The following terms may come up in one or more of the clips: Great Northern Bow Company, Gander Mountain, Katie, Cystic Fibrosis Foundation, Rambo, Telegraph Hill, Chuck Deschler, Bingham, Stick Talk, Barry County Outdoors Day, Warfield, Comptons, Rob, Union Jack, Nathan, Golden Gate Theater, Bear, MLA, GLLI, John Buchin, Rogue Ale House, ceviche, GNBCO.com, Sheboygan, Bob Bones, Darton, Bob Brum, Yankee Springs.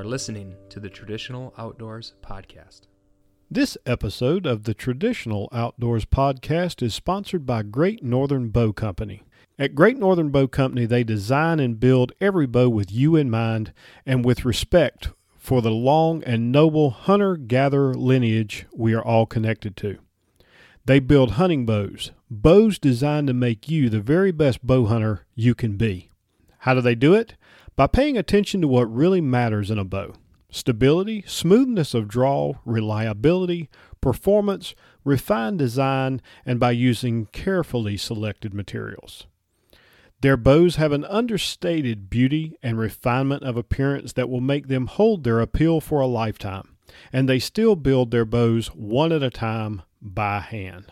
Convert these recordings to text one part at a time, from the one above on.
are listening to the Traditional Outdoors Podcast. This episode of the Traditional Outdoors Podcast is sponsored by Great Northern Bow Company. At Great Northern Bow Company, they design and build every bow with you in mind and with respect for the long and noble hunter-gatherer lineage we are all connected to. They build hunting bows, bows designed to make you the very best bow hunter you can be. How do they do it? By paying attention to what really matters in a bow. Stability, smoothness of draw, reliability, performance, refined design, and by using carefully selected materials. Their bows have an understated beauty and refinement of appearance that will make them hold their appeal for a lifetime, and they still build their bows one at a time by hand.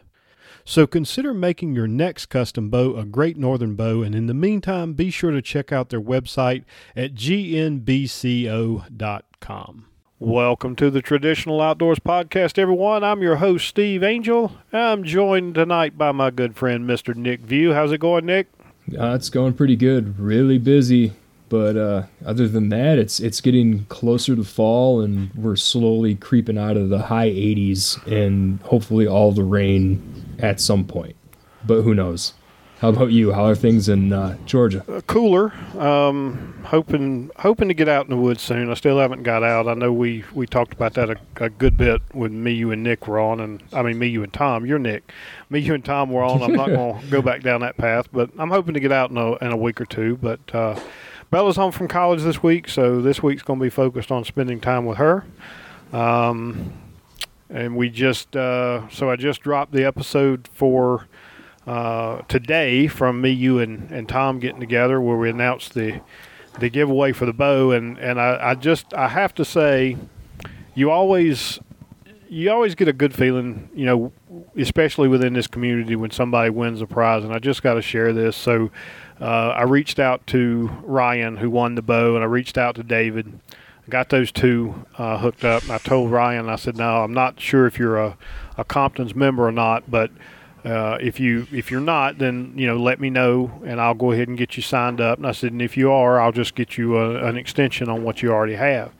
So consider making your next custom bow a Great Northern Bow, and in the meantime, be sure to check out their website at GNBCO.com. Welcome to the Traditional Outdoors Podcast, everyone. I'm your host, Steve Angel. I'm joined tonight by my good friend, Mr. Nick View. How's it going, Nick? It's going pretty good. Really busy. But other than that, it's getting closer to fall, and we're slowly creeping out of the high 80s and hopefully all the rain at some point. But who knows? How about you? How are things in Georgia? Cooler. Hoping to get out in the woods soon. I still haven't got out. I know we talked about that a good bit when me, you, and Nick were on. Me, you, and Tom. You're Nick. Me, you, and Tom were on. I'm not going to go back down that path. But I'm hoping to get out in a week or two. But Bella's home from college this week, so this week's going to be focused on spending time with her. And we just I just dropped the episode for today from me, you, and Tom getting together, where we announced the giveaway for the bow. And I have to say, you always get a good feeling, you know, especially within this community when somebody wins a prize. And I just got to share this. So I reached out to Ryan, who won the bow, and I reached out to David. I got those two hooked up, and I told Ryan, I said, no, I'm not sure if you're a Comptons member or not, but if you're not, then, you know, let me know, and I'll go ahead and get you signed up. And I said, and if you are, I'll just get you an extension on what you already have.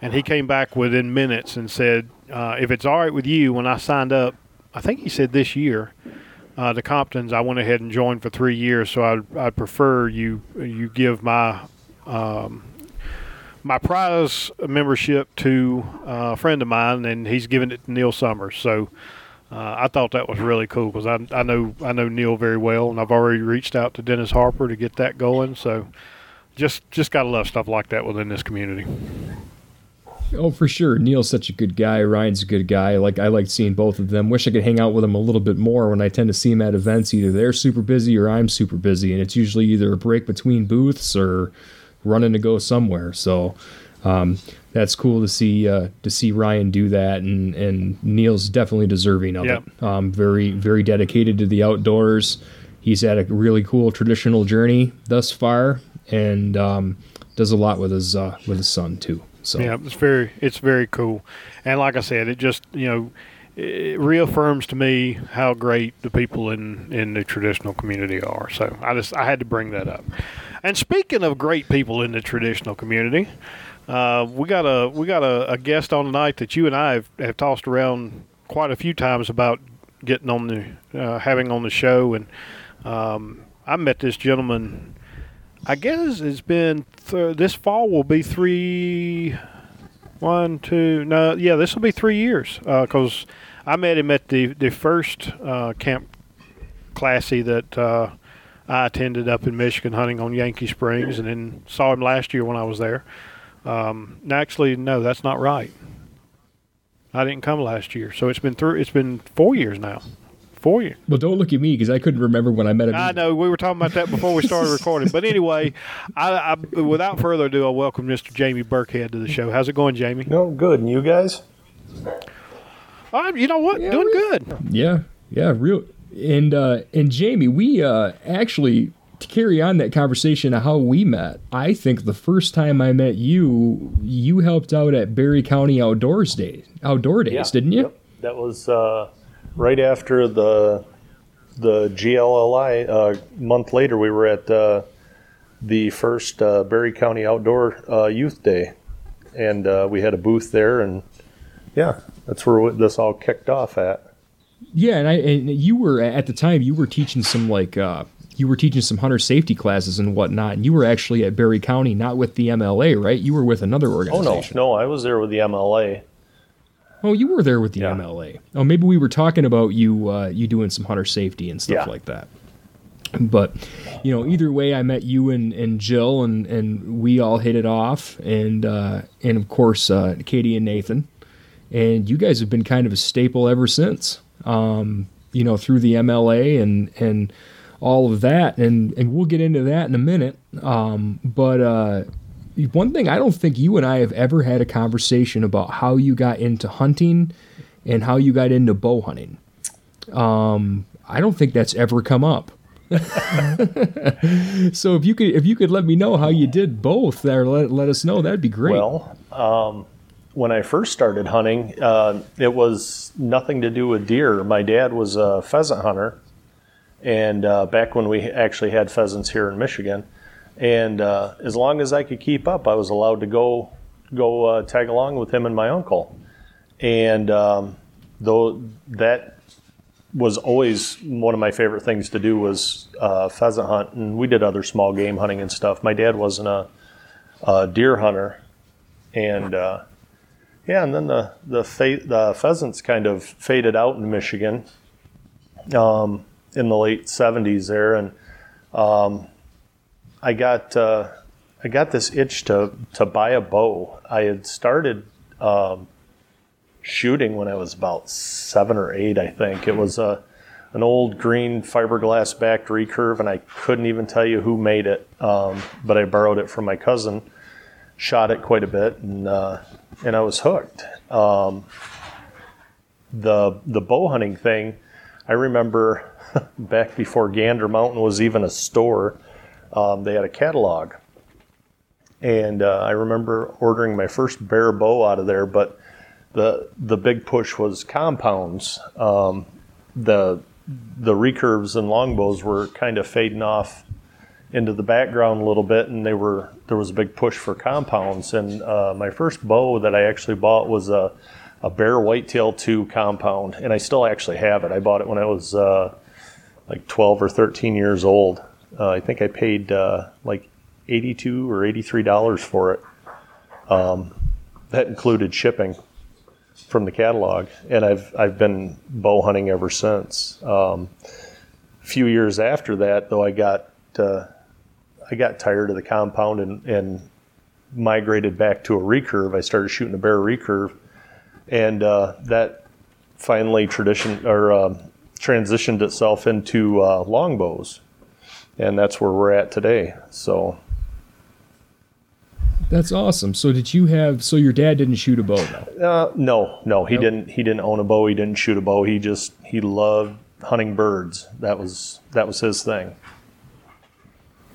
And he came back within minutes and said, if it's all right with you, when I signed up, I think he said this year, the Comptons, I went ahead and joined for 3 years, so I'd prefer you give my my prize membership to a friend of mine, and he's giving it to Neil Summers. So I thought that was really cool because I know Neil very well, and I've already reached out to Dennis Harper to get that going. So just gotta love stuff like that within this community. Oh, for sure. Neil's such a good guy. Ryan's a good guy. I like seeing both of them. Wish I could hang out with them a little bit more. When I tend to see them at events, either they're super busy or I'm super busy, and it's usually either a break between booths or running to go somewhere. So that's cool to see Ryan do that, and Neil's definitely deserving of it. Very, very dedicated to the outdoors. He's had a really cool traditional journey thus far, and does a lot with his son too. So. Yeah, it's very cool. And like I said, it just, you know, it reaffirms to me how great the people in the traditional community are. So I had to bring that up. And speaking of great people in the traditional community, we got a guest on tonight that you and I have tossed around quite a few times about getting on the having on the show. And I met this gentleman, I guess it's been, this fall will be 3 years. Because I met him at the first Camp Classy that I attended up in Michigan, hunting on Yankee Springs, and then saw him last year when I was there. Actually, no, that's not right. I didn't come last year, so it's been 4 years now. 4 years. Well, don't look at me because I couldn't remember when I met him. I know. We were talking about that before we started recording. But anyway, I without further ado, I welcome Mr. Jamie Burkhead to the show. How's it going, Jamie? No, good. And you guys? You know what? Yeah, doing good. Yeah. Yeah. Real. And Jamie, we actually, to carry on that conversation of how we met, I think the first time I met you, you helped out at Barry County Outdoor Days, yeah. Didn't you? Yep. That was... right after the GLLI, a month later, we were at the first Barry County Outdoor Youth Day and we had a booth there, and yeah, that's where this all kicked off at. Yeah, and you were at the time teaching some you were teaching some hunter safety classes and whatnot, and you were actually at Barry County, not with the MLA, right? You were with another organization. Oh, no, I was there with the MLA. Oh, you were there with the MLA. Oh, maybe we were talking about you you doing some hunter safety and stuff like that. But, you know, either way, I met you and Jill, and we all hit it off, and of course, Katie and Nathan. And you guys have been kind of a staple ever since, you know, through the MLA and all of that. And we'll get into that in a minute. But one thing, I don't think you and I have ever had a conversation about how you got into hunting and how you got into bow hunting. I don't think that's ever come up. So if you could let me know how you did both there, let us know, that'd be great. Well, when I first started hunting, it was nothing to do with deer. My dad was a pheasant hunter, and back when we actually had pheasants here in Michigan, and as long as I could keep up, I was allowed to go tag along with him and my uncle. And though that was always one of my favorite things to do was pheasant hunt, and we did other small game hunting and stuff. My dad wasn't a deer hunter, and and then the pheasants kind of faded out in Michigan in the late 70s there, and I got this itch to buy a bow. I had started shooting when I was about 7 or 8, I think. It was an old green fiberglass backed recurve, and I couldn't even tell you who made it, but I borrowed it from my cousin, shot it quite a bit, and I was hooked. The bow hunting thing, I remember back before Gander Mountain was even a store, they had a catalog. And I remember ordering my first Bear bow out of there, but the big push was compounds. The recurves and longbows were kind of fading off into the background a little bit, and there was a big push for compounds. And my first bow that I actually bought was a Bear Whitetail 2 compound, and I still actually have it. I bought it when I was 12 or 13 years old. I think I paid $82 or $83 for it. That included shipping from the catalog, and I've been bow hunting ever since. A few years after that, though, I got tired of the compound and migrated back to a recurve. I started shooting a Bear recurve, and that finally transitioned itself into longbows, and that's where we're at today. So that's awesome. So your dad didn't shoot a bow though? No, he didn't. He didn't own a bow. He didn't shoot a bow. He loved hunting birds. That was his thing.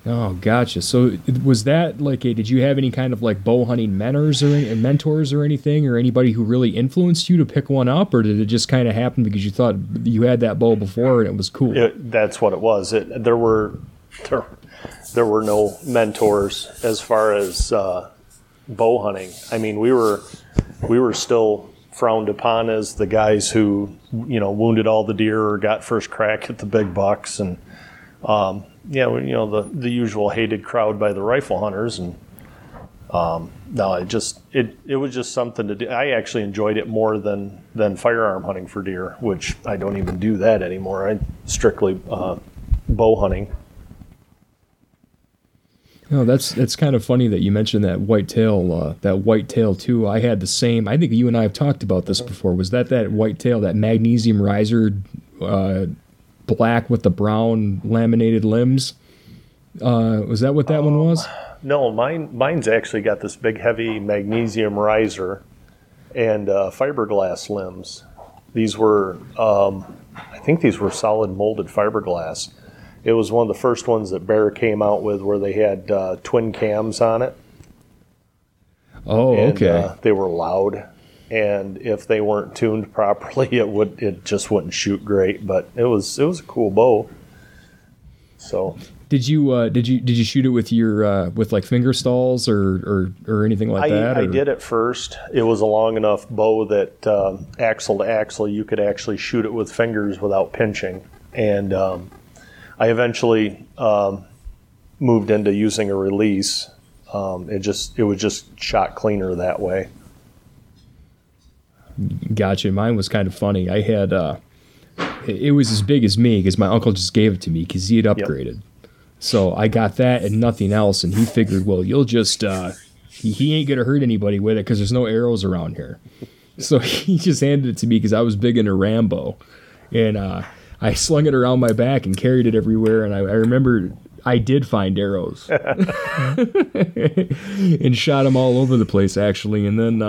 Oh, gotcha. So was that did you have any kind of bow hunting mentors or anything, or anybody who really influenced you to pick one up, or did it just kind of happen because you thought you had that bow before and it was cool? That's what it was. There were no mentors as far as bow hunting. I mean, we were still frowned upon as the guys who, you know, wounded all the deer or got first crack at the big bucks, and the usual hated crowd by the rifle hunters. And it was just something to do. I actually enjoyed it more than firearm hunting for deer, which I don't even do that anymore. I strictly bow hunting. No, that's kind of funny that you mentioned that whitetail too. I had the same. I think you and I have talked about this before. Was that whitetail, that magnesium riser, black with the brown laminated limbs? Was that what that one was? No, mine's actually got this big heavy magnesium riser and fiberglass limbs. These were, I think these were solid molded fiberglass. It was one of the first ones that Bear came out with, where they had twin cams on it. Oh, and, okay. They were loud, and if they weren't tuned properly, it just wouldn't shoot great. But it was a cool bow. So did you shoot it with your with like finger stalls or anything like that? I did at first. It was a long enough bow that axle to axle you could actually shoot it with fingers without pinching, and I eventually moved into using a release. It was just shot cleaner that way. Gotcha. Mine was kind of funny. I had it was as big as me because my uncle just gave it to me because he had upgraded. Yep. So I got that and nothing else, and he figured, well, you'll just he ain't gonna hurt anybody with it because there's no arrows around here. So he just handed it to me because I was big into Rambo, and I slung it around my back and carried it everywhere. And I remember I did find arrows and shot them all over the place, actually. And then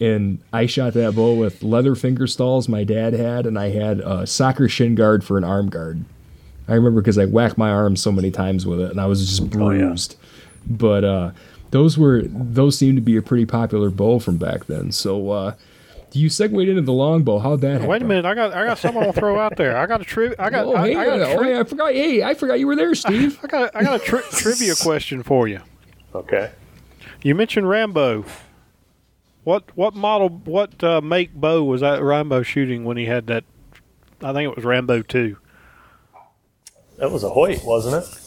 and I shot that bow with leather finger stalls my dad had, and I had a soccer shin guard for an arm guard. I remember because I whacked my arm so many times with it, and I was just bruised. Oh, yeah. But those seemed to be a pretty popular bow from back then. So you segued into the longbow. How'd that happen? Wait a minute, I got someone to throw out there. I forgot. Hey, I forgot you were there, Steve. I got a trivia question for you. Okay. You mentioned Rambo. What model? What make bow was that Rambo shooting when he had that? I think it was Rambo 2. That was a Hoyt, wasn't it?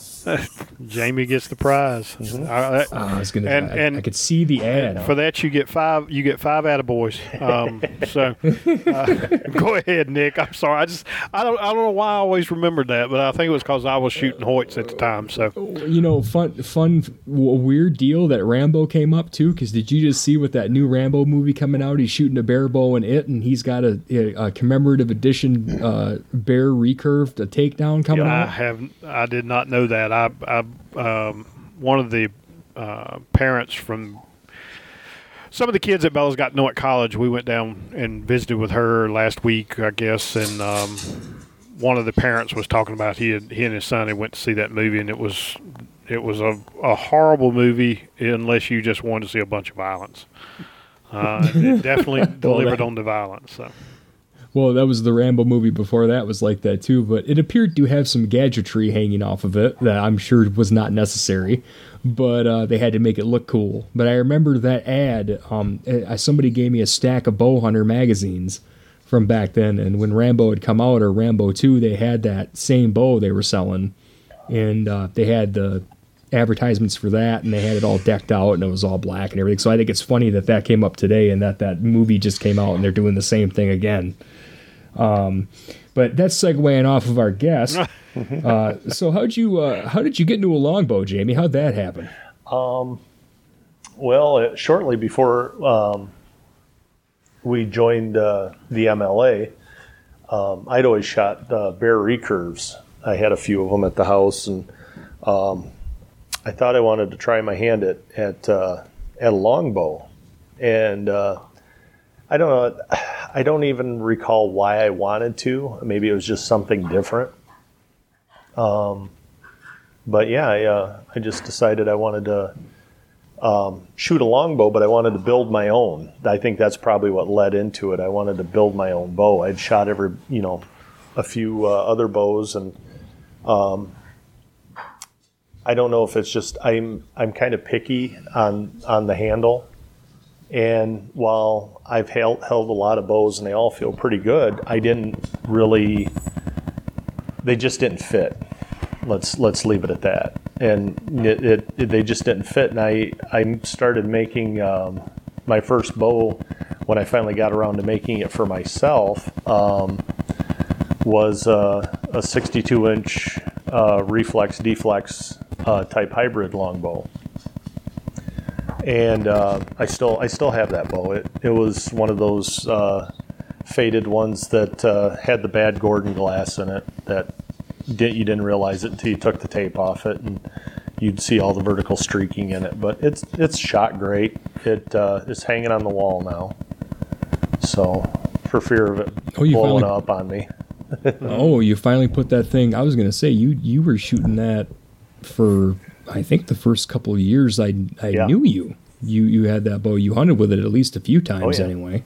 Jamie gets the prize. Mm-hmm. I could see the ad. For that, you get five. You get five attaboys. Go ahead, Nick. I'm sorry. I don't know why I always remembered that, but I think it was because I was shooting Hoyts at the time. So weird deal that Rambo came up too. Because did you just see with that new Rambo movie coming out? He's shooting a bear bow in it, and he's got a commemorative edition bear recurved a takedown coming out. I did not know that. I one of the parents from some of the kids that Bella's got to know at college, we went down and visited with her last week, I guess, and one of the parents was talking about he and his son had went to see that movie, and it was a horrible movie unless you just wanted to see a bunch of violence. It definitely delivered on the violence. So. Well, that was the Rambo movie before that was like that, too. But it appeared to have some gadgetry hanging off of it that I'm sure was not necessary. But they had to make it look cool. But I remember that ad. Somebody gave me a stack of Bow Hunter magazines from back then. And when Rambo had come out, or Rambo 2, they had that same bow they were selling. And they had the advertisements for that, and they had it all decked out, and it was all black and everything. So I think it's funny that came up today, and that movie just came out, and they're doing the same thing again. But that's segueing off of our guest. So how did you get into a longbow, Jamie? How'd that happen? Well, shortly before we joined the MLA, I'd always shot bear recurves. I had a few of them at the house, and I thought I wanted to try my hand at a longbow, and I don't know. I don't even recall why I wanted to. Maybe it was just something different. But yeah, I just decided I wanted to shoot a longbow, but I wanted to build my own. I think that's probably what led into it. I wanted to build my own bow. I'd shot a few other bows, and I don't know if it's just I'm kind of picky on the handle. And while I've held a lot of bows and they all feel pretty good, they just didn't fit. Let's leave it at that. And they just didn't fit. And I started making my first bow when I finally got around to making it for myself was a 62-inch reflex deflex type hybrid longbow. And I still have that bow. It was one of those faded ones that had the bad Gordon glass in it that you didn't realize it until you took the tape off it, and you'd see all the vertical streaking in it. But it's shot great. It is hanging on the wall now. So for fear of it blowing up on me. Oh, you finally put that thing. I was going to say you were shooting that for, I think, the first couple of years I knew you. You had that bow. You hunted with it at least a few times anyway.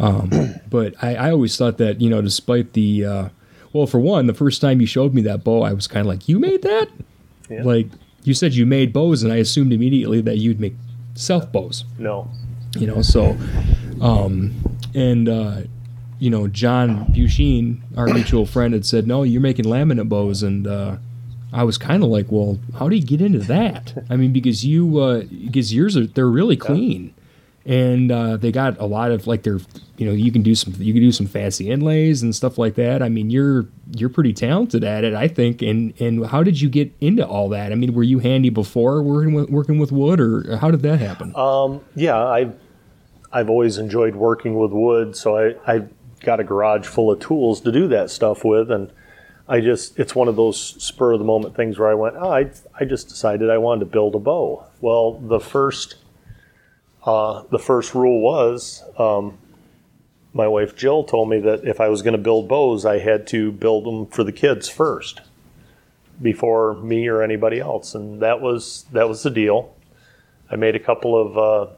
But I always thought that, despite the Well, for one, the first time you showed me that bow, I was kind of like, you made that? Yeah. Like, you said you made bows, and I assumed immediately that you'd make self-bows. No. You know, so, you know, John Buchin, our mutual friend, had said, no, you're making laminate bows, and I was kind of like, well, how do you get into that? I mean, because you, because yours are, they're really clean. And they got a lot of, like, they're, you know, you can do some fancy inlays and stuff like that. I mean, you're pretty talented at it, I think. And how did you get into all that? I mean, were you handy before working with wood, or how did that happen? Yeah, I've always enjoyed working with wood, so I got a garage full of tools to do that stuff with, and it's one of those spur of the moment things where I went, I just decided I wanted to build a bow. Well, the first rule was, my wife Jill told me that if I was going to build bows, I had to build them for the kids first before me or anybody else. And that was the deal. I made a couple of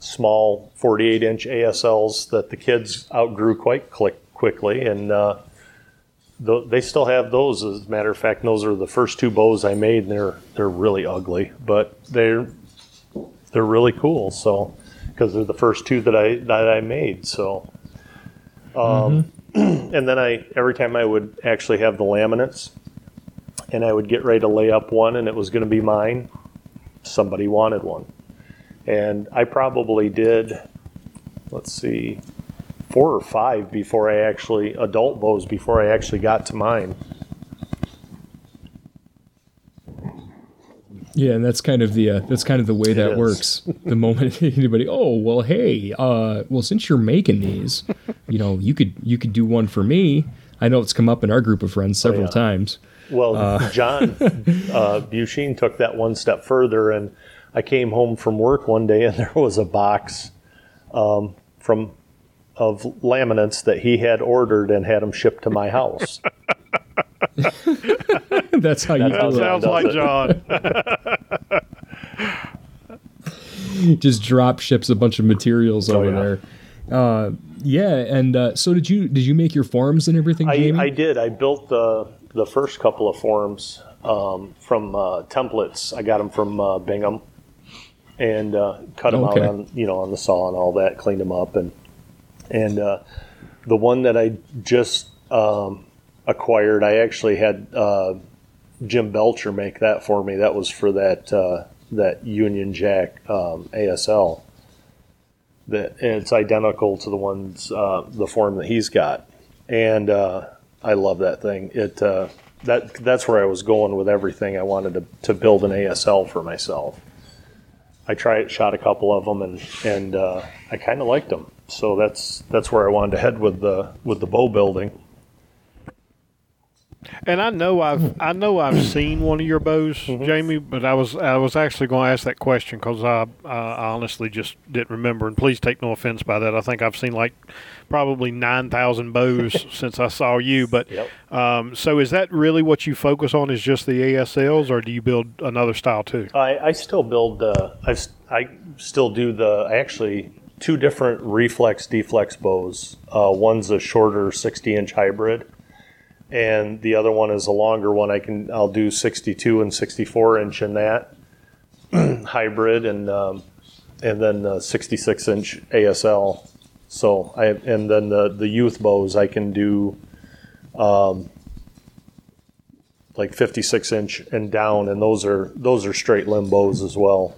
small 48-inch ASLs that the kids outgrew quite quickly, and they still have those. As a matter of fact, those are the first two bows I made, and they're really ugly, but they're really cool. So, because they're the first two that I made. So, and then every time I would actually have the laminates, and I would get ready to lay up one, and it was going to be mine. Somebody wanted one, and I probably did, 4 or 5 adult bows before I actually got to mine. Yeah, and that's kind of the way that works. The moment anybody, since you're making these, you know, you could do one for me. I know it's come up in our group of friends several times. Well, John Buchin took that one step further, and I came home from work one day, and there was a box of laminates that he had ordered and had them shipped to my house. That's how you do it. That sounds like John. Just drop ships a bunch of materials over there. So did you make your forms and everything, Jamie? I did. I built the first couple of forms from templates. I got them from Bingham, and cut them out on the saw and all that, cleaned them up, and the one that I just acquired, I actually had Jim Belcher make that for me. That was for that Union Jack ASL. And it's identical to the ones the form that he's got, and I love that thing. It that's where I was going with everything. I wanted to build an ASL for myself. I shot a couple of them, and I kind of liked them. So that's where I wanted to head with the bow building. And I know I've seen one of your bows, Jamie, but I was actually going to ask that question because I honestly just didn't remember. And please take no offense by that. I think I've seen probably 9,000 bows since I saw you. But so is that really what you focus on? Is just the ASLs, or do you build another style too? I still build. I still do two different reflex deflex bows. One's a shorter 60-inch hybrid. And the other one is a longer one. I'll do 62 and 64 inch in that hybrid, and then the 66 inch ASL. So then the youth bows I can do 56 inch and down, and those are straight limb bows as well.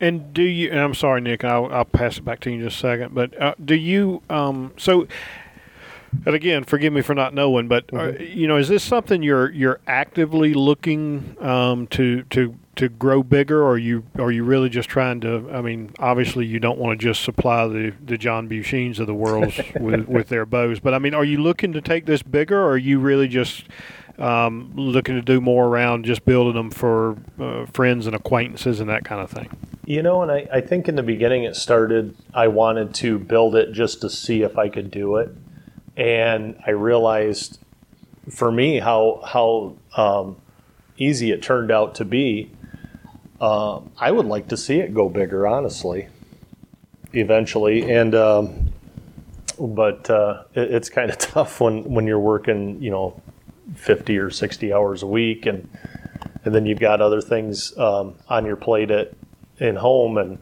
And do you? And I'm sorry, Nick. I'll pass it back to you in just a second. But do you? And again, forgive me for not knowing, but you know, is this something you're actively looking to grow bigger, or are you really just trying to? I mean, obviously, you don't want to just supply the John Buchins of the world with their bows, but I mean, are you looking to take this bigger, or are you really just looking to do more around just building them for friends and acquaintances and that kind of thing? You know, and I think in the beginning it started, I wanted to build it just to see if I could do it. And I realized, for me, how easy it turned out to be. I would like to see it go bigger, honestly, eventually. And but it's kind of tough when you're working, 50 or 60 hours a week, and then you've got other things on your plate in home, and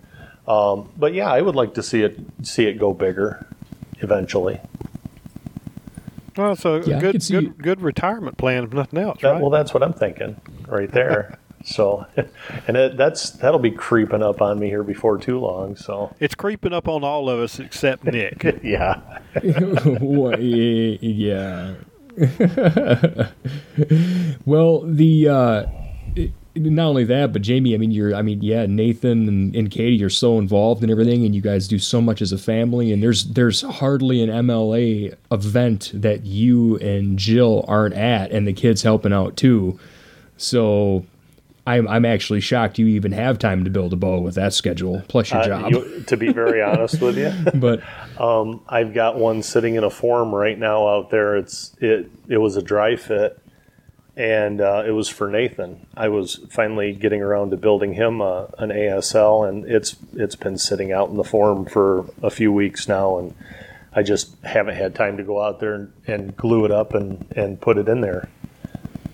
but yeah, I would like to see it go bigger eventually. Well, so good retirement plan if nothing else, right? Well, that's what I'm thinking right there. So, and that'll be creeping up on me here before too long. So it's creeping up on all of us except Nick. Yeah. Yeah. Well, not only that, but Jamie, Nathan and Katie are so involved in everything, and you guys do so much as a family, and there's hardly an MLA event that you and Jill aren't at, and the kids helping out too. So I'm actually shocked you even have time to build a bow with that schedule, plus your job. To be very honest with you, but I've got one sitting in a form right now out there. It was a dry fit, and it was for Nathan. I was finally getting around to building him an ASL, and it's been sitting out in the form for a few weeks now, and I just haven't had time to go out there and glue it up and put it in there.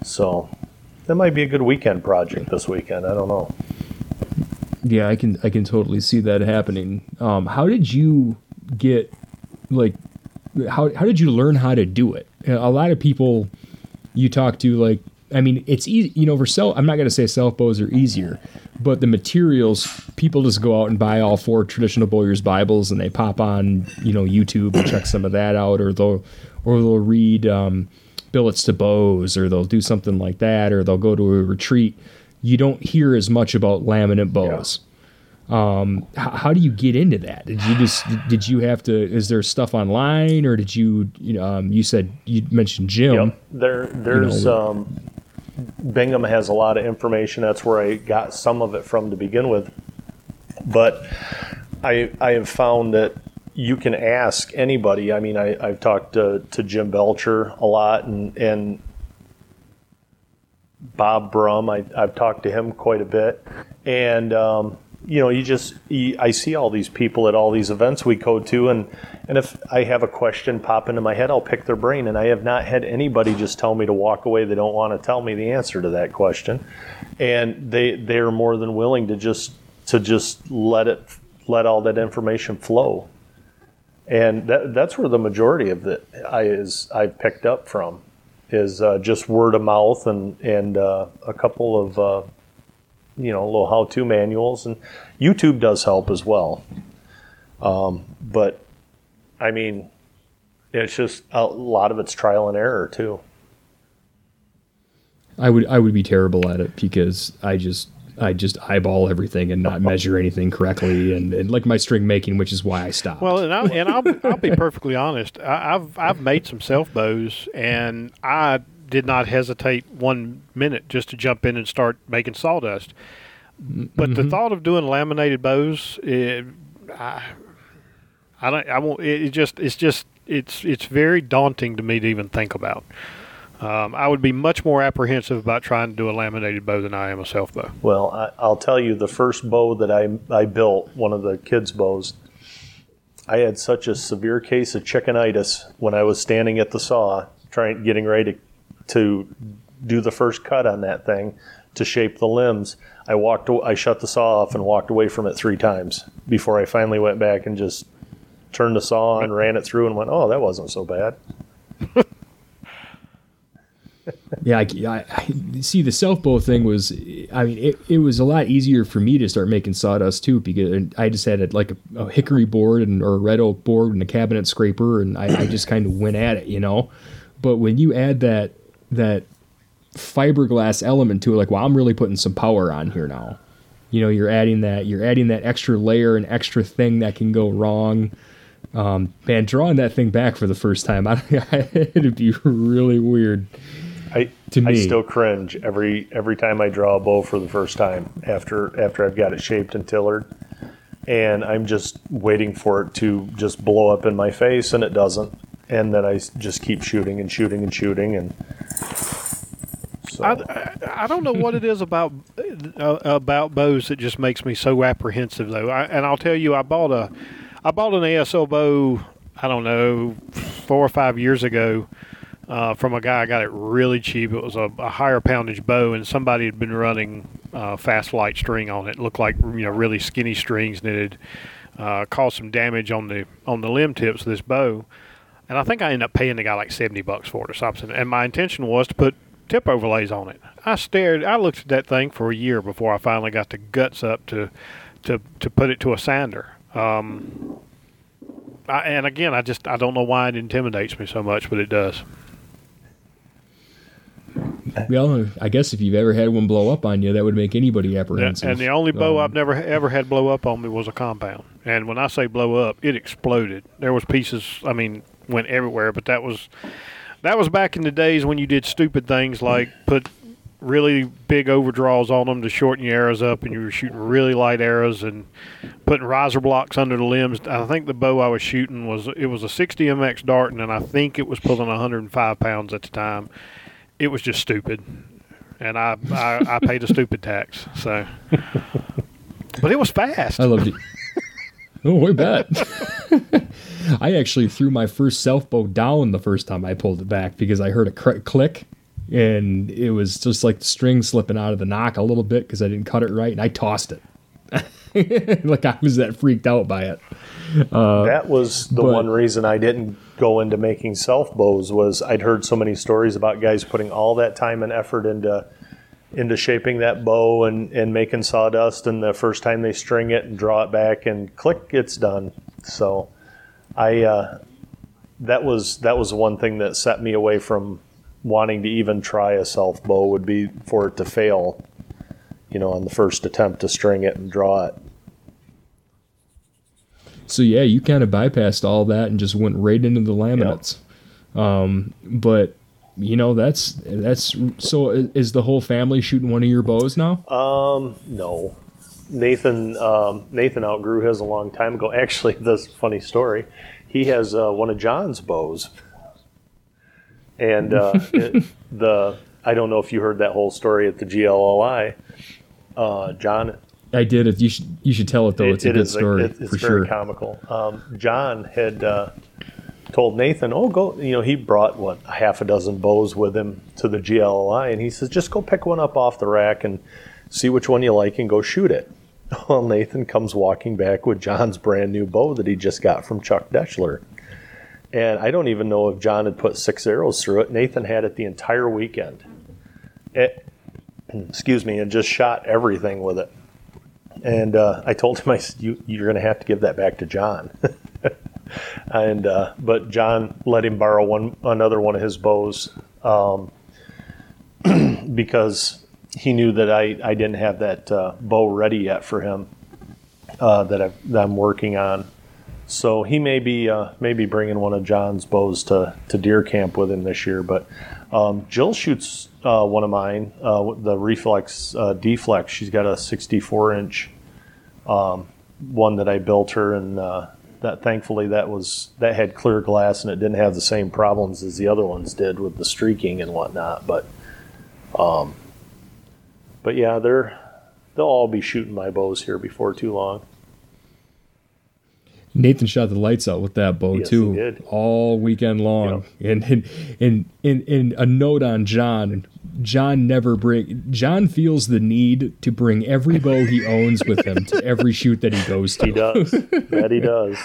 So that might be a good weekend project this weekend. I don't know. Yeah, I can totally see that happening. How did you get, how did you learn how to do it? A lot of people you talk to, it's easy, I'm not going to say self bows are easier, but the materials, people just go out and buy all four traditional bowyer's Bibles, and they pop on, YouTube and check some of that out, or they'll read, billets to bows, or they'll do something like that, or they'll go to a retreat. You don't hear as much about laminate bows. Yeah. How do you get into that? Is there stuff online, or did you, you mentioned Jim. Yep. Bingham has a lot of information. That's where I got some of it from to begin with. But I have found that you can ask anybody. I've talked to Jim Belcher a lot, and Bob Brum. I've talked to him quite a bit, and I see all these people at all these events we go to, and if I have a question pop into my head, I'll pick their brain, and I have not had anybody just tell me to walk away. They don't want to tell me the answer to that question, and they are more than willing to just let all that information flow. And that's where the majority of it I've picked up from is just word of mouth and a couple of little how-to manuals, and YouTube does help as well. But it's just a lot of it's trial and error too. I would be terrible at it because I just eyeball everything and not measure anything correctly, and like my string making, which is why I stopped. Well, I'll be perfectly honest. I've made some self bows, and I did not hesitate 1 minute just to jump in and start making sawdust. But the thought of doing laminated bows, it's very daunting to me to even think about. I would be much more apprehensive about trying to do a laminated bow than I am a self bow. Well, I'll tell you, the first bow that I built, one of the kids' bows, I had such a severe case of chickenitis when I was standing at the saw, getting ready to do the first cut on that thing to shape the limbs. I shut the saw off and walked away from it 3 times before I finally went back and just turned the saw on, ran it through, and went, "Oh, that wasn't so bad." Yeah, I see the self bow thing was. It was a lot easier for me to start making sawdust too, because I just had a hickory board or a red oak board and a cabinet scraper, and I just kind of went at it, But when you add that fiberglass element to it, I'm really putting some power on here now. You're adding that extra layer and extra thing that can go wrong. Man, drawing that thing back for the first time, it'd be really weird. I still cringe every time I draw a bow for the first time after I've got it shaped and tillered, and I'm just waiting for it to just blow up in my face, and it doesn't, and then I just keep shooting and shooting and shooting, and so. I don't know what it is about bows that just makes me so apprehensive though. I, and I'll tell you, I bought an ASL bow I don't know, 4 or 5 years ago from a guy. I got it really cheap. It was a higher poundage bow, and somebody had been running fast light string on it. It looked like, you know, really skinny strings, and it had caused some damage on the limb tips of this bow. And I think I ended up paying the guy like $70 for it or something. And my intention was to put tip overlays on it. I looked at that thing for a year before I finally got the guts up to put it to a sander. And again, I don't know why it intimidates me so much, but it does. Well, I guess if you've ever had one blow up on you, that would make anybody apprehensive. And the only bow I've never ever had blow up on me was a compound. And when I say blow up, it exploded. There was pieces, I mean, went everywhere, but that was back in the days when you did stupid things like put really big overdraws on them to shorten your arrows up, and you were shooting really light arrows and putting riser blocks under the limbs. I think the bow I was shooting was a 60 MX Darton, and I think it was pulling 105 pounds at the time. It was just stupid, and I paid a stupid tax. So, but it was fast. I loved it. Oh, we bet. I actually threw my first self bow down the first time I pulled it back because I heard a click, and it was just like the string slipping out of the nock a little bit because I didn't cut it right, and I tossed it. Like I was that freaked out by it. That was one reason I didn't go into making self bows, was I'd heard so many stories about guys putting all that time and effort into shaping that bow and making sawdust, and the first time they string it and draw it back and click, it's done. So I that was one thing that set me away from wanting to even try a self bow, would be for it to fail, you know, on the first attempt to string it and draw it. So yeah, you kind of bypassed all that and just went right into the laminates. Yep. But you know, that's so. Is the whole family shooting one of your bows now? No, Nathan outgrew his a long time ago. Actually, this funny story. He has one of John's bows, and I don't know if you heard that whole story at the GLLI, John. I did. If you should tell it though. It's a good story. It's very comical. John had told Nathan, "Oh, go." You know, he brought half a dozen bows with him to the GLLI, and he says, "Just go pick one up off the rack and see which one you like, and go shoot it." Well, Nathan comes walking back with John's brand new bow that he just got from Chuck Deschler, and I don't even know if John had put 6 arrows through it. Nathan had it the entire weekend. And just shot everything with it. And I told him, I said, you're going to have to give that back to John. And but John let him borrow another one of his bows because he knew that I didn't have that bow ready yet for him that I'm working on. So he may be bringing one of John's bows to deer camp with him this year. But Jill shoots one of mine, the Reflex Deflex. She's got a 64-inch one that I built her, and that thankfully that had clear glass and it didn't have the same problems as the other ones did with the streaking and whatnot. But yeah, they'll all be shooting my bows here before too long. Nathan shot the lights out with that bow, yes, too, he did. All weekend long. Yep. And a note on John. John feels the need to bring every bow he owns with him to every shoot that he goes to. He does. That he does.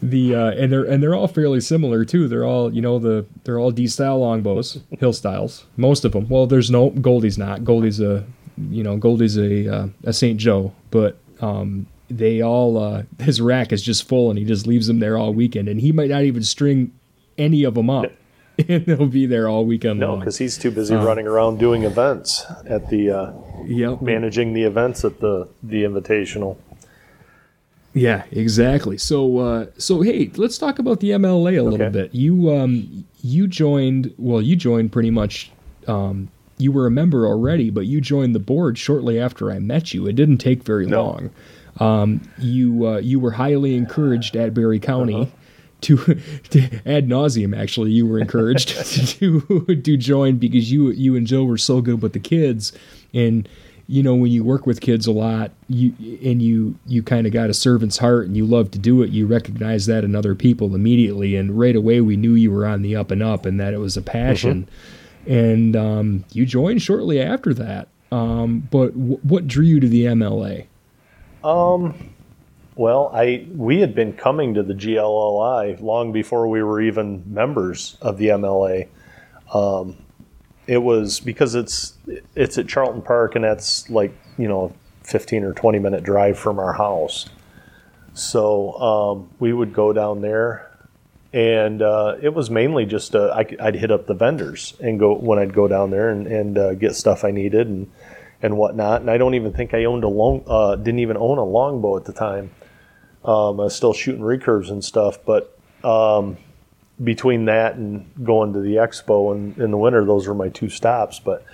And they're all fairly similar too. They're all, you know, they're all D-style longbows, hill styles, most of them. Well, there's no Goldie's not. Goldie's a St. Joe, but they all, his rack is just full and he just leaves them there all weekend. And he might not even string any of them up. And they'll be there all weekend long. No, because he's too busy running around doing events at the, managing the events at the Invitational. Yeah, exactly. So hey, let's talk about the MLA a little bit. You joined pretty much, you were a member already, but you joined the board shortly after I met you. It didn't take very long. You were highly encouraged at Barry County to ad nauseum. Actually, you were encouraged to join because you and Jill were so good with the kids, and you know, when you work with kids a lot, you kind of got a servant's heart and you love to do it, you recognize that in other people immediately. And right away we knew you were on the up and up and that it was a passion. Mm-hmm. And you joined shortly after that. But what drew you to the MLA? Well, we had been coming to the GLLI long before we were even members of the MLA. It was because it's at Charlton Park, and that's like, you know, 15 or 20 minute drive from our house. So we would go down there, and it was mainly just I'd hit up the vendors and go when I'd go down there and get stuff I needed and whatnot. And I don't even think I owned didn't even own a longbow at the time. I was still shooting recurves and stuff, but. Between that and going to the expo in the winter, those were my two stops. But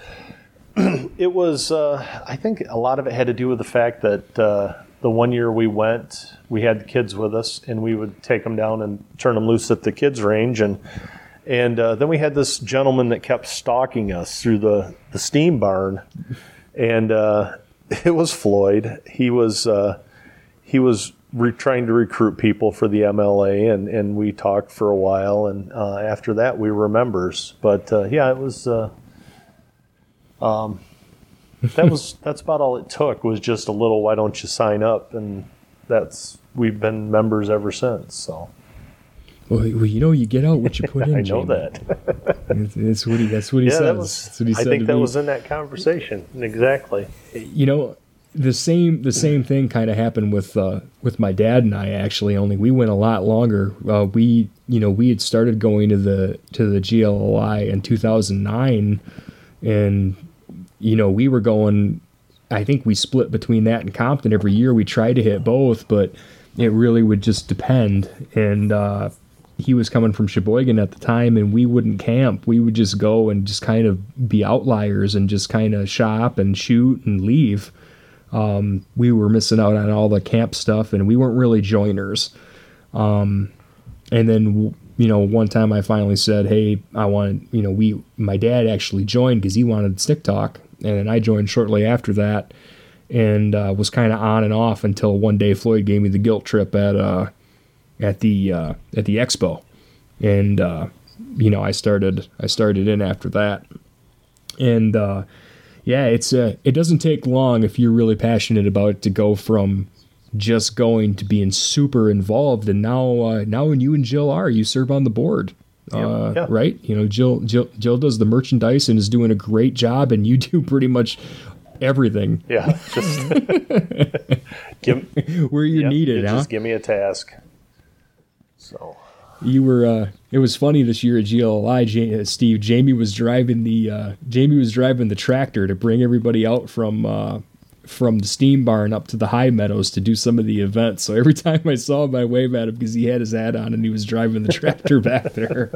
it was, I think a lot of it had to do with the fact that the one year we went, we had the kids with us, and we would take them down and turn them loose at the kids' range. And then we had this gentleman that kept stalking us through the steam barn, and it was Floyd. He was trying to recruit people for the MLA, and we talked for a while, and after that we were members. But yeah, it was that's about all it took, was just a little "why don't you sign up?" and we've been members ever since. So well, you know, you get out what you put in. I know, Jamie. That that's what he says. I think that was in that conversation. Exactly. You know, The same thing kind of happened with my dad and I, actually. Only we went a lot longer. We had started going to the GLLI in 2009, and you know, we were going. I think we split between that and Compton every year. We tried to hit both, but it really would just depend. And he was coming from Sheboygan at the time, and we wouldn't camp. We would just go and just kind of be outliers and just kind of shop and shoot and leave. We were missing out on all the camp stuff, and we weren't really joiners. And then, you know, one time I finally said, "Hey, my dad actually joined because he wanted Stick Talk, and then I joined shortly after that, and was kind of on and off until one day Floyd gave me the guilt trip at the expo, and you know, I started in after that, and. Yeah, it doesn't take long if you're really passionate about it to go from just going to being super involved. And now when you and Jill you serve on the board, yeah. Right? You know, Jill does the merchandise and is doing a great job, and you do pretty much everything. Yeah, just where you're needed. Just give me a task. So. You were. It was funny this year at GLLI, Steve. Jamie was driving the tractor to bring everybody out from the steam barn up to the high meadows to do some of the events. So every time I saw him, I wave at him because he had his hat on and he was driving the tractor back there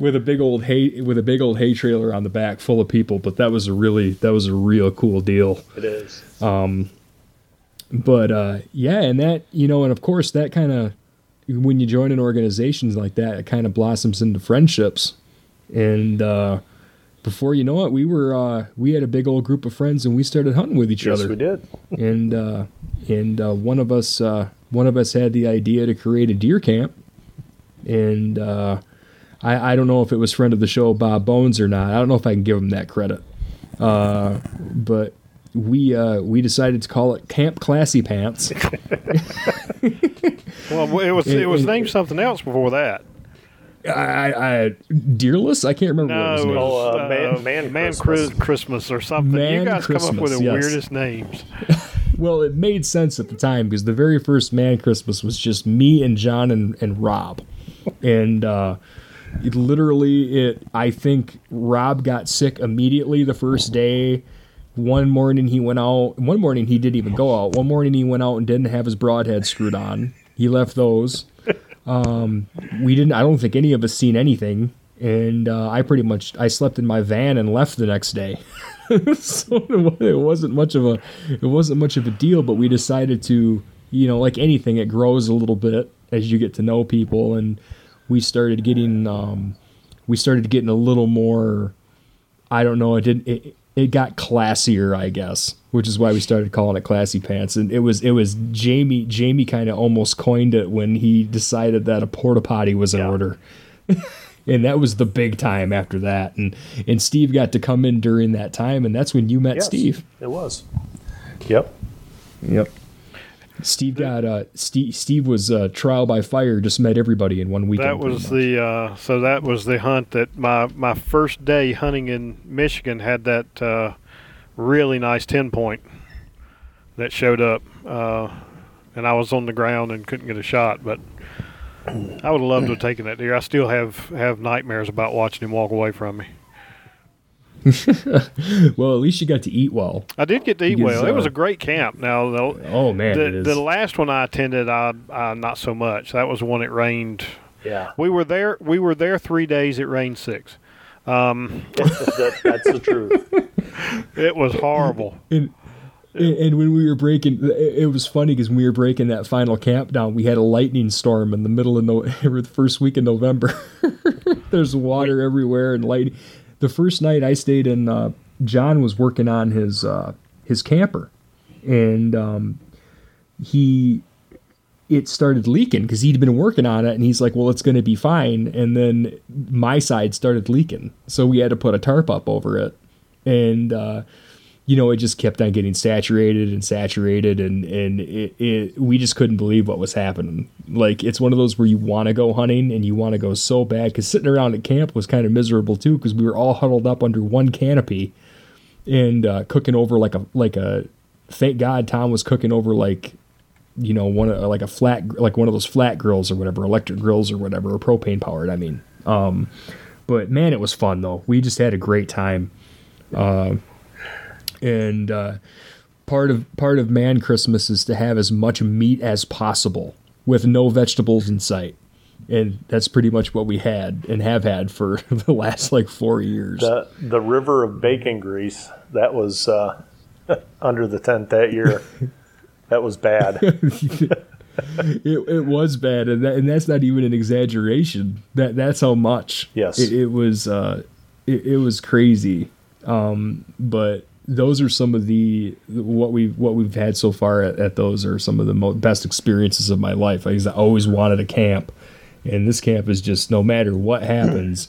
with a big old hay trailer on the back full of people. But that was a real cool deal. It is. But yeah, and that, you know, and of course that kind of. When you join an organization like that, it kind of blossoms into friendships. And before you know it, we had a big old group of friends, and we started hunting with each other. Yes, we did. And one of us had the idea to create a deer camp. And I don't know if it was friend of the show Bob Bones or not. I don't know if I can give him that credit. But we decided to call it Camp Classy Pants. Well, it was named something else before that. I Deerless? I can't remember what it was named. No, Man Christmas or something. Man, you guys Christmas, come up with the weirdest names. Well, it made sense at the time because the very first Man Christmas was just me and John and Rob. And I think Rob got sick immediately the first day. One morning he didn't even go out. One morning he went out and didn't have his broadheads screwed on. He left those. I don't think any of us seen anything. And I slept in my van and left the next day. So it wasn't much of a deal. But we decided to, you know, like anything, it grows a little bit as you get to know people. And we started getting a little more. I don't know. It didn't. it got classier, I guess, which is why we started calling it Classy Pants. And it was Jamie kind of almost coined it when he decided that a porta potty was in order. And that was the big time after that. And Steve got to come in during that time, and that's when you met Steve. It was. Yep. Steve got Steve was trial by fire, just met everybody in one weekend. That was the so that was the hunt that my first day hunting in Michigan had that really nice 10-point that showed up, and I was on the ground and couldn't get a shot, but I would have loved to have taken that deer. I still have nightmares about watching him walk away from me. Well, at least you got to eat well. I did get to eat well. It was a great camp. Now, the last one I attended, I not so much. That was the one it rained. Yeah, we were there 3 days. It rained 6. That's the truth. It was horrible. And when we were breaking, it was funny because when we were breaking that final camp down, we had a lightning storm in the middle of the first week in November. There's water everywhere and lightning. The first night I stayed in, John was working on his camper, and it started leaking because he'd been working on it, and he's like, well, it's going to be fine. And then my side started leaking, so we had to put a tarp up over it. And, it just kept on getting saturated, and we just couldn't believe what was happening. Like, it's one of those where you want to go hunting, and you want to go so bad, because sitting around at camp was kind of miserable, too, because we were all huddled up under one canopy and cooking over like a thank God Tom was cooking over one of those flat grills or whatever, electric grills or whatever, or propane powered, I mean. But, man, it was fun, though. We just had a great time. And part of Man Christmas is to have as much meat as possible with no vegetables in sight, and that's pretty much what we had and have had for the last 4 years. The river of bacon grease that was under the tent that year. That was bad. it was bad, and that's not even an exaggeration. That's how much. Yes, it was crazy. But those are some of the what we've had so far. At those are some of the best experiences of my life. I always wanted a camp, and this camp is just, no matter what happens,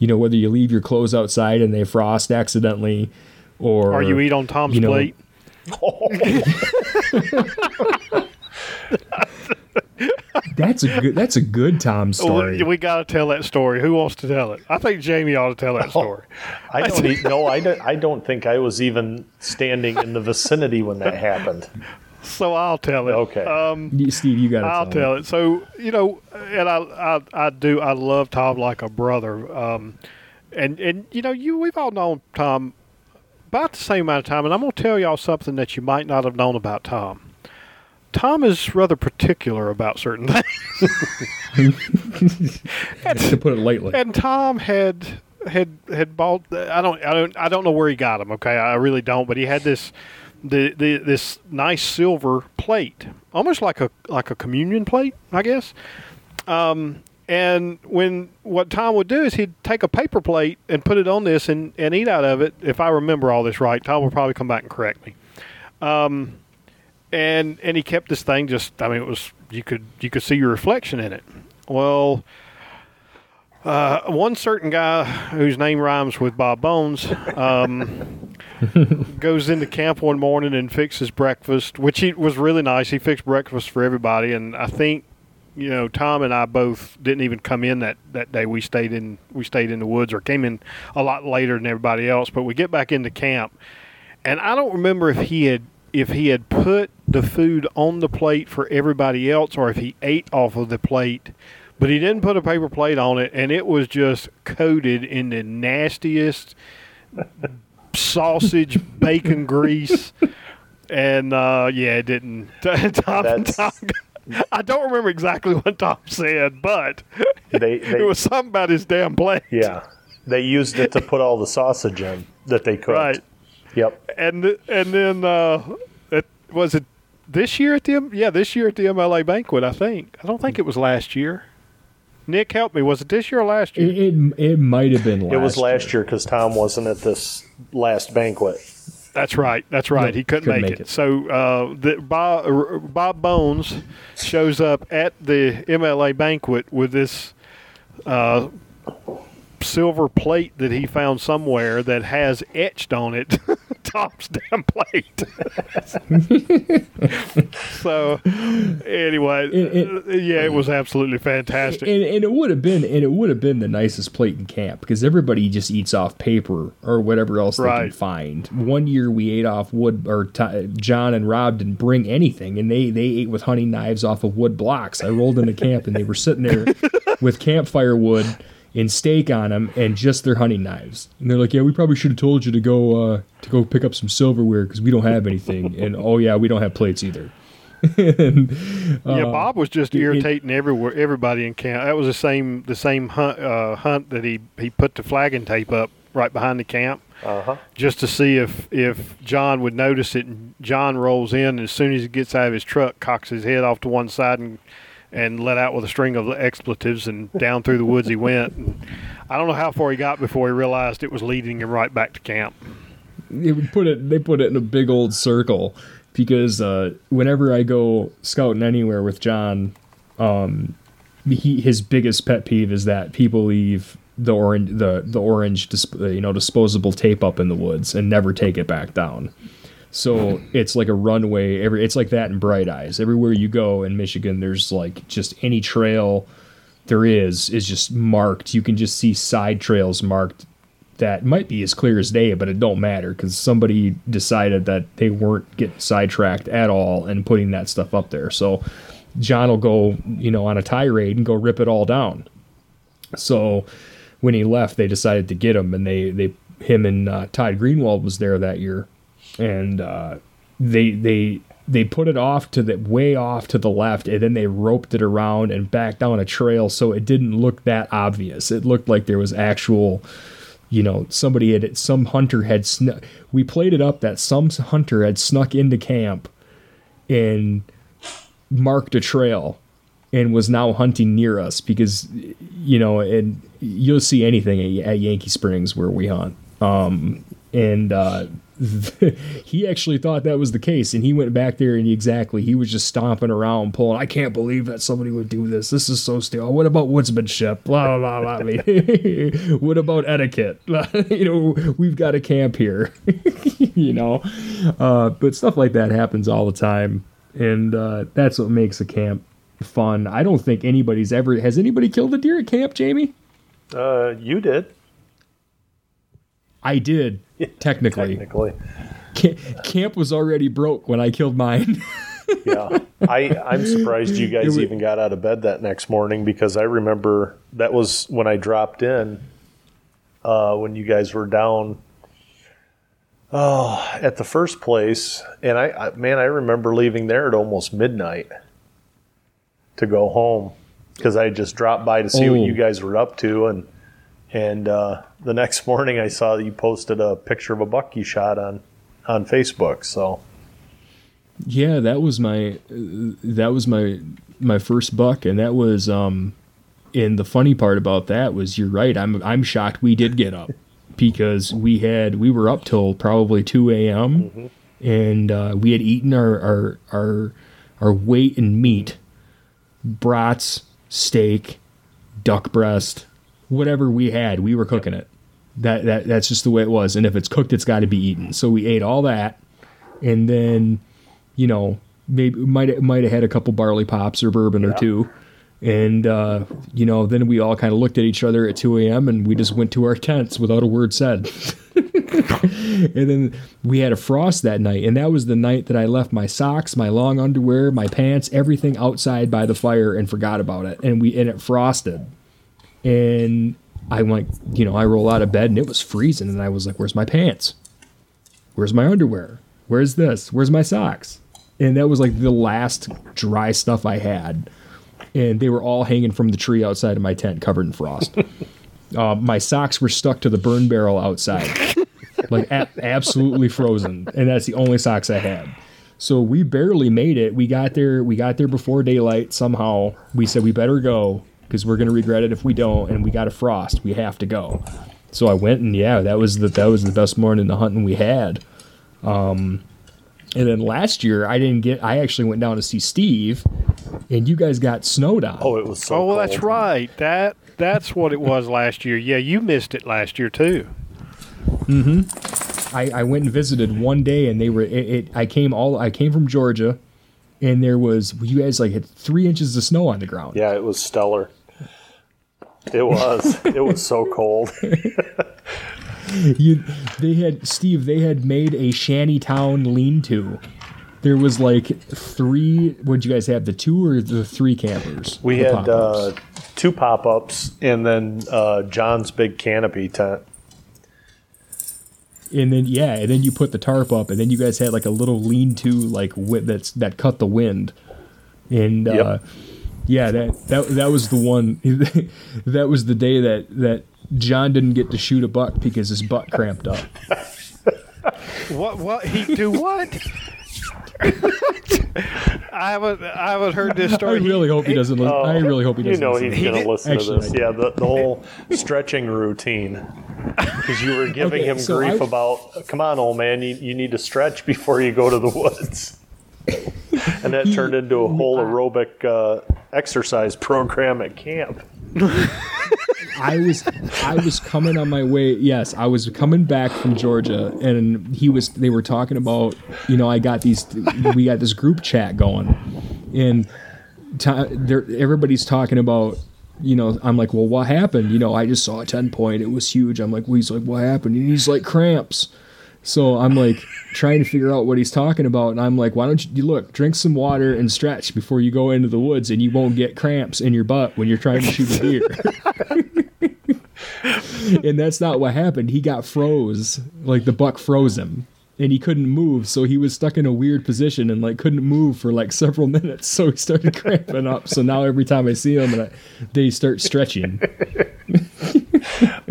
whether you leave your clothes outside and they frost accidentally, or you eat on Tom's plate. That's a good Tom story. We got to tell that story. Who wants to tell it? I think Jamie ought to tell that story. I don't think I was even standing in the vicinity when that happened. So I'll tell it. Okay. Steve, you got to tell it. I'll tell it. So, and I love Tom like a brother. We've all known Tom about the same amount of time, and I'm going to tell y'all something that you might not have known about Tom. Tom is rather particular about certain things, to put it lightly. And Tom had bought. I don't know where he got them. Okay, I really don't. But he had this nice silver plate, almost like a communion plate, I guess. And what Tom would do is he'd take a paper plate and put it on this and eat out of it. If I remember all this right, Tom will probably come back and correct me. And he kept this thing just, it was, you could see your reflection in it. Well, one certain guy whose name rhymes with Bob Bones, goes into camp one morning and fixes breakfast, which was really nice. He fixed breakfast for everybody. And I think, Tom and I both didn't even come in that day. We stayed in the woods, or came in a lot later than everybody else, but we get back into camp, and I don't remember if he had put the food on the plate for everybody else, or if he ate off of the plate, but he didn't put a paper plate on it, and it was just coated in the nastiest sausage, bacon grease, and it didn't. Tom, I don't remember exactly what Tom said, but it was something about his damn plate. Yeah, they used it to put all the sausage in that they cooked. Right. Yep. And then was it this year at the MLA banquet, I think. I don't think it was last year. Nick, help me. Was it this year or last year? It might have been last year. It was last year because Tom wasn't at this last banquet. That's right. That's right. He couldn't make it. So Bob Bones shows up at the MLA banquet with this silver plate that he found somewhere that has etched on it Tom's damn plate. So anyway, it was absolutely fantastic. And it would have been the nicest plate in camp because everybody just eats off paper or whatever else they can find. One year we ate off wood, or John and Rob didn't bring anything, and they ate with hunting knives off of wood blocks. I rolled into camp and they were sitting there with campfire wood and steak on them, and just their hunting knives. And they're like, yeah, we probably should have told you to go pick up some silverware because we don't have anything. And, oh, yeah, we don't have plates either. And, yeah, Bob was just irritating everybody in camp. That was the same hunt that he put the flagging tape up right behind the camp just to see if John would notice it. And John rolls in, and as soon as he gets out of his truck, cocks his head off to one side and let out with a string of expletives, and down through the woods he went. And I don't know how far he got before he realized it was leading him right back to camp. They put it in a big old circle because whenever I go scouting anywhere with John, his biggest pet peeve is that people leave the orange disposable tape up in the woods and never take it back down. So it's like a runway. It's like that in Bright Eyes. Everywhere you go in Michigan, there's like just any trail there is just marked. You can just see side trails marked that might be as clear as day, but it don't matter because somebody decided that they weren't getting sidetracked at all and putting that stuff up there. So John will go, on a tirade and go rip it all down. So when he left, they decided to get him, and him and Todd Greenwald was there that year. And they put it off to the way off to the left, and then they roped it around and back down a trail, so it didn't look that obvious. It looked like there was actual, we played it up that some hunter had snuck into camp and marked a trail and was now hunting near us because, and you'll see anything at Yankee Springs where we hunt. He actually thought that was the case, and he went back there and he was just stomping around, pulling, I can't believe that somebody would do this. This is so stale. What about woodsmanship? Blah, blah, blah, blah. What about etiquette? We've got a camp here. But stuff like that happens all the time, and that's what makes a camp fun. I don't think has anybody killed a deer at camp, Jamie? You did. I did, technically. Camp was already broke when I killed mine. Yeah, I'm surprised you guys even got out of bed that next morning, because I remember that was when I dropped in when you guys were down at the first place. And I remember leaving there at almost midnight to go home because I just dropped by to see what you guys were up to. And the next morning I saw that you posted a picture of a buck you shot on Facebook. So yeah, that was my first buck, and that was and the funny part about that was, you're right, I'm shocked we did get up because we were up till probably 2 a.m. Mm-hmm. And we had eaten our weight in meat, brats, steak, duck breast. Whatever we had, we were cooking it. That's just the way it was. And if it's cooked, it's got to be eaten. So we ate all that, and then, maybe might have had a couple barley pops or bourbon or two, and then we all kind of looked at each other at 2 a.m. and we just went to our tents without a word said. And then we had a frost that night, and that was the night that I left my socks, my long underwear, my pants, everything outside by the fire and forgot about it. And it frosted. And I'm like, I roll out of bed, and it was freezing. And I was like, where's my pants? Where's my underwear? Where's this? Where's my socks? And that was like the last dry stuff I had. And they were all hanging from the tree outside of my tent covered in frost. My socks were stuck to the burn barrel outside, like absolutely frozen. And that's the only socks I had. So we barely made it. We got there before daylight somehow. We said we better go. because we're going to regret it if we don't, and we got a frost. We have to go. So I went, and yeah, that was the best morning of hunting we had. And then last year I actually went down to see Steve, and you guys got snowed on. Oh, it was so cold. That's right. That's what it was last year. Yeah, you missed it last year too. Mm-hmm. I went and visited one day, and they were. I came from Georgia, and there was, you guys like had 3 inches of snow on the ground. Yeah, it was stellar. It was. It was so cold. They had made a shanty town lean-to. There was like three. What'd you guys have? The two or the three campers? We had pop-ups. Two pop-ups, and then John's big canopy tent. And then and then you put the tarp up, and then you guys had like a little lean-to like that cut the wind, and that was the one. That was the day that John didn't get to shoot a buck because his butt cramped up. What he do what? I haven't heard this story. I really hope he doesn't. You know he's going to listen to this. Yeah, the whole stretching routine. Because you were giving him grief about, come on, old man, you need to stretch before you go to the woods. And that turned into a whole aerobic exercise program at camp. I was coming on my way. Yes, I was coming back from Georgia, and they were talking about, you know, we got this group chat going, and everybody's talking about, you know, I'm like, well, what happened? You know, I just saw a 10-point. It was huge. I'm like, well, he's like, what happened? And he's like, cramps. So I'm like trying to figure out what he's talking about. And I'm like, why don't you drink some water and stretch before you go into the woods, and you won't get cramps in your butt when you're trying to shoot a deer. And that's not what happened. He got froze. Like the buck froze him, and he couldn't move. So he was stuck in a weird position and like couldn't move for like several minutes. So he started cramping up. So now every time I see him, they start stretching.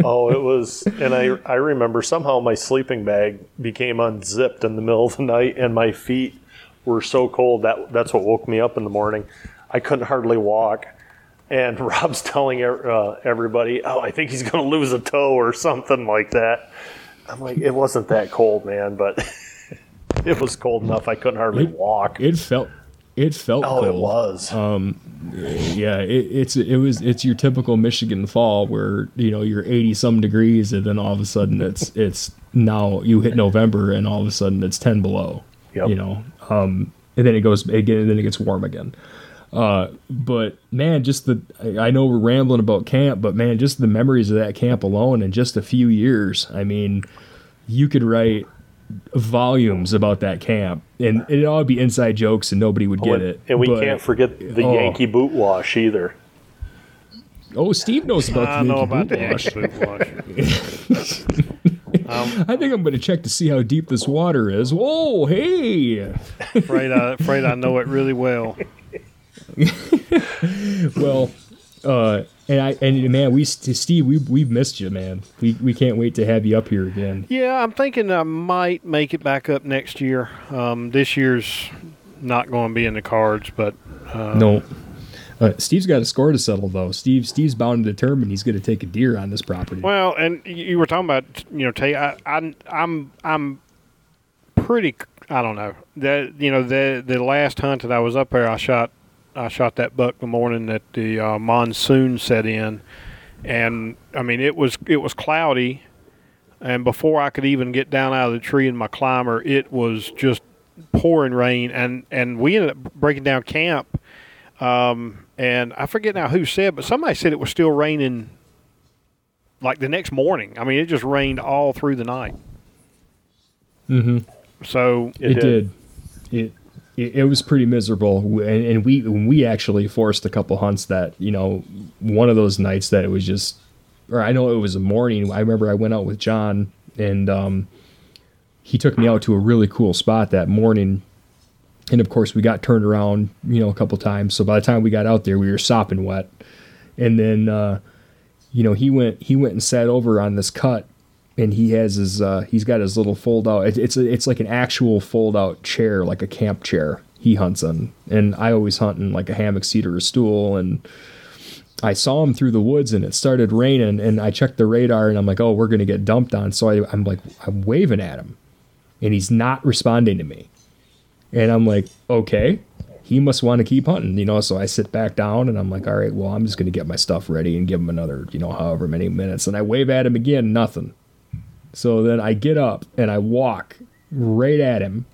Oh, it was, and I remember somehow my sleeping bag became unzipped in the middle of the night, and my feet were so cold that's what woke me up in the morning. I couldn't hardly walk, and Rob's telling everybody, "Oh, I think he's going to lose a toe or something like that." I'm like, "It wasn't that cold, man, but it was cold enough I couldn't hardly walk." It felt cold. It was. It's your typical Michigan fall where, you know, you're 80 some degrees, and then all of a sudden it's now you hit November, and all of a sudden it's 10 below. Yep. You know. And then it goes again, and then it gets warm again. But man, I know we're rambling about camp, but man, just the memories of that camp alone in just a few years. I mean, you could write volumes about that camp, and it'd all be inside jokes, and nobody would get it. And we can't forget the Yankee boot wash either. Oh, Steve knows about the Yankee boot wash. I think I'm going to check to see how deep this water is. Whoa, hey! Afraid I know it really well. Well, Steve, we've missed you, man. We can't wait to have you up here again. Yeah, I'm thinking I might make it back up next year. This year's not going to be in the cards, but no. Steve's got a score to settle, though. Steve's bound to determine he's going to take a deer on this property. Well, and you were talking about, you know, Tay. I'm pretty. I don't know that, you know, the last hunt that I was up there, I shot that buck the morning that the monsoon set in, and I mean it was cloudy, and before I could even get down out of the tree in my climber, it was just pouring rain, and we ended up breaking down camp, and I forget now who said, but somebody said it was still raining like the next morning. I mean, it just rained all through the night. Mm-hmm. So it did. It was pretty miserable, and we actually forced a couple hunts that, you know, one of those nights that it was just, or I know it was a morning. I remember I went out with John, and he took me out to a really cool spot that morning, and of course we got turned around, you know, a couple times. So by the time we got out there, we were sopping wet, and then you know, he went and sat over on this cut. And he has his, he's got his little fold out. It's like an actual fold out chair, like a camp chair he hunts on. And I always hunt in like a hammock, seat, or a stool. And I saw him through the woods and it started raining and I checked the radar and I'm like, oh, we're going to get dumped on. So I'm like, I'm waving at him and he's not responding to me. And I'm like, okay, he must want to keep hunting, you know? So I sit back down and I'm like, all right, well, I'm just going to get my stuff ready and give him another, you know, however many minutes. And I wave at him again, nothing. So then I get up and I walk right at him.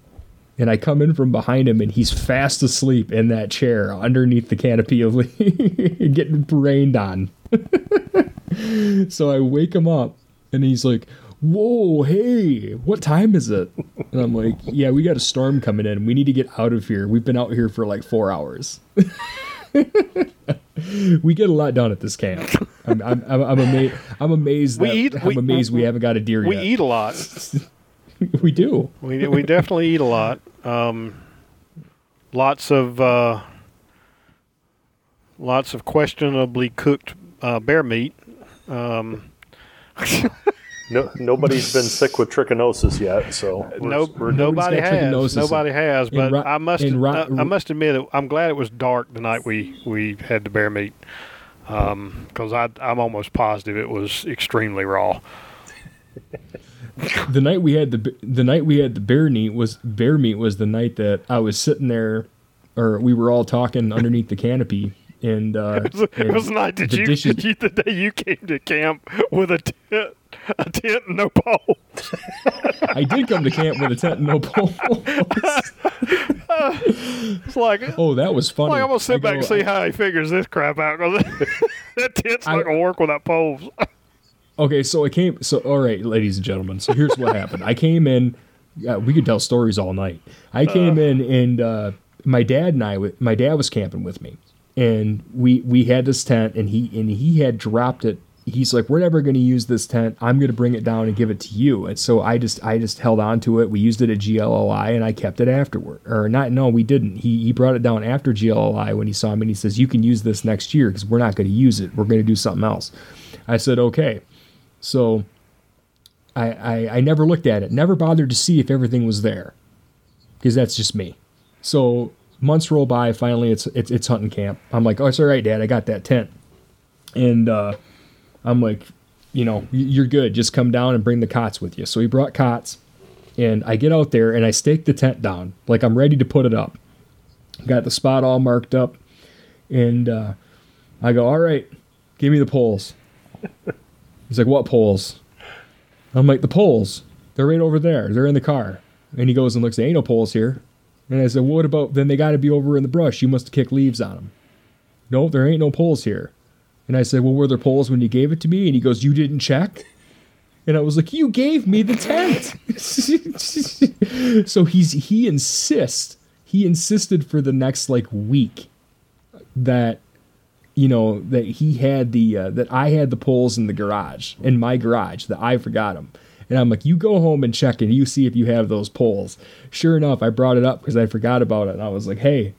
And I come in from behind him, and he's fast asleep in that chair underneath the canopy of leaves, getting rained on. So I wake him up, and he's like, whoa, hey, what time is it? And I'm like, yeah, we got a storm coming in. We need to get out of here. We've been out here for like 4 hours. We get a lot done at this camp. I'm amazed we haven't got a deer yet. We eat a lot. We do. We definitely eat a lot. Lots of questionably cooked bear meat. Nobody's been sick with trichinosis yet, so nobody has. But I must admit that I'm glad it was dark the night we had the bear meat, because I'm almost positive it was extremely raw. The night we had the bear meat was the night that I was sitting there, or we were all talking underneath the canopy, and it was the night that the day you came to camp with a tent and no pole. I did come to camp with a tent and no pole. It's like, oh, that was funny. Like, I'm gonna sit back and see how he figures this crap out. That tent's not gonna work without poles. Okay, all right, ladies and gentlemen, so here's what happened. I came in, we could tell stories all night. I came in and my dad was camping with me, and we had this tent, and he had dropped it. He's like, we're never going to use this tent. I'm going to bring it down and give it to you. And so I just held on to it. We used it at GLLI, and I kept it afterward. Or not, no, we didn't. He brought it down after GLLI when he saw me, and he says, you can use this next year because we're not going to use it. We're going to do something else. I said, okay. So I never looked at it, never bothered to see if everything was there, because that's just me. So months roll by. Finally, it's hunting camp. I'm like, oh, it's all right, Dad. I got that tent. And I'm like, you know, you're good. Just come down and bring the cots with you. So he brought cots, and I get out there, and I stake the tent down. Like, I'm ready to put it up. Got the spot all marked up. And I go, all right, give me the poles. He's like, what poles? I'm like, the poles. They're right over there. They're in the car. And he goes and looks, there ain't no poles here. And I said, well, what about, then they got to be over in the brush. You must have kicked leaves on them. No, there ain't no poles here. And I said, well, were there poles when you gave it to me? And he goes, you didn't check? And I was like, you gave me the tent. So he insisted for the next like week that, you know, that he had the, that I had the poles in the garage, in my garage, that I forgot them. And I'm like, you go home and check and you see if you have those poles. Sure enough, I brought it up because I forgot about it. And I was like, hey,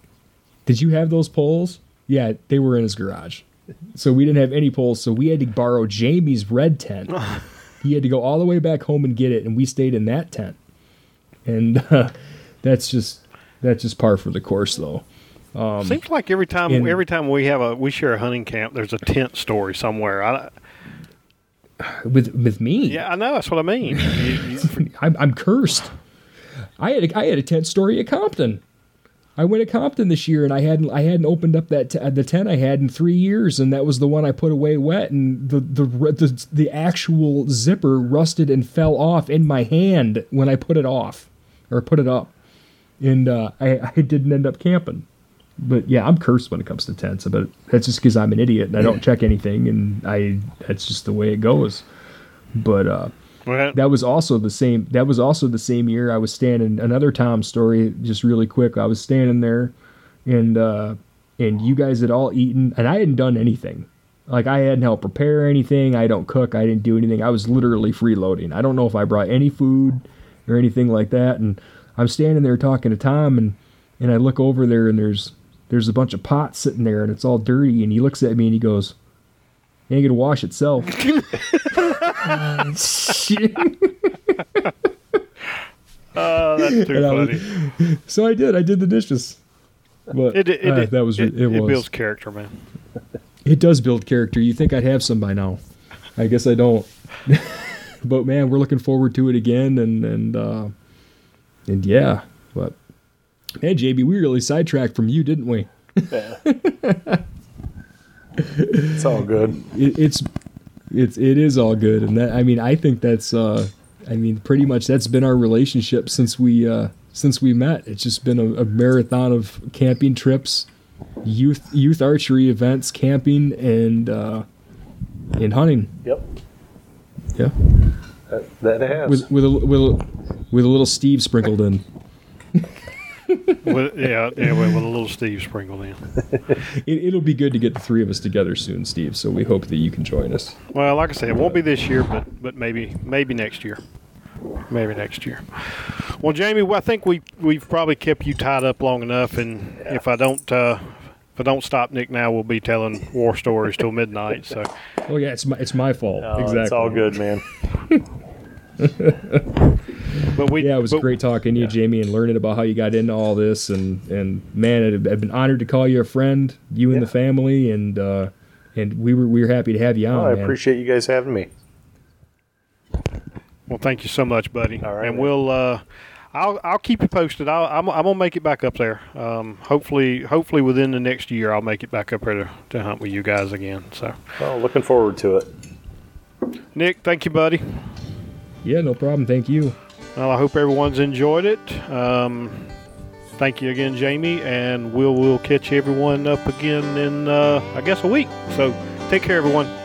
did you have those poles? Yeah, they were in his garage. So we didn't have any poles. So we had to borrow Jamie's red tent. He had to go all the way back home and get it. And we stayed in that tent. And that's just par for the course, though. Seems like every time we share a hunting camp, there's a tent story somewhere. With me, yeah, I know, that's what I mean. I'm cursed. I had a tent story at Compton. I went to Compton this year, and I hadn't opened up that the tent I had in 3 years, and that was the one I put away wet, and the actual zipper rusted and fell off in my hand when I put it up, and I didn't end up camping. But yeah, I'm cursed when it comes to tents, but that's just because I'm an idiot and I don't check anything, and that's just the way it goes. But that was also the same year I was standing, another Tom story, just really quick. I was standing there, and you guys had all eaten, and I hadn't done anything. Like, I hadn't helped prepare anything. I don't cook. I didn't do anything. I was literally freeloading. I don't know if I brought any food or anything like that. And I'm standing there talking to Tom, and I look over there, and there's a bunch of pots sitting there, and it's all dirty. And he looks at me, and he goes, "It ain't gonna wash itself." Shit. Oh, that's too funny. So I did. I did the dishes. But that was it. It builds character, man. It does build character. You'd think I'd have some by now. I guess I don't. But, man, we're looking forward to it again. And yeah. But, man, JB, we really sidetracked from you, didn't we? Yeah. It's all good. It is all good. And that, I mean, I think that's, I mean, pretty much that's been our relationship since we met. It's just been a marathon of camping trips, youth archery events, camping, and hunting. Yep. Yeah. That has. With a little Steve sprinkled in. With a little Steve sprinkled in. It'll be good to get the three of us together soon, Steve, so we hope that you can join us. Well, like I said, it won't be this year, but maybe next year. Maybe next year. Well, Jamie, I think we've probably kept you tied up long enough, and yeah. if I don't stop Nick now, we'll be telling war stories till midnight. So. Oh yeah, it's my fault. No, exactly. It's all good, man. It was great talking to you, Jamie, and learning about how you got into all this. And man, I've been honored to call you a friend, you and the family, and we were happy to have you on. Oh, I appreciate you guys having me. Well, thank you so much, buddy. All right, and we'll I'll keep you posted. I'm gonna make it back up there. Hopefully within the next year, I'll make it back up there to hunt with you guys again. So, well, looking forward to it. Nick, thank you, buddy. Yeah, no problem. Thank you. Well, I hope everyone's enjoyed it. Thank you again, Jamie, and we'll catch everyone up again in I guess a week. So, take care, everyone.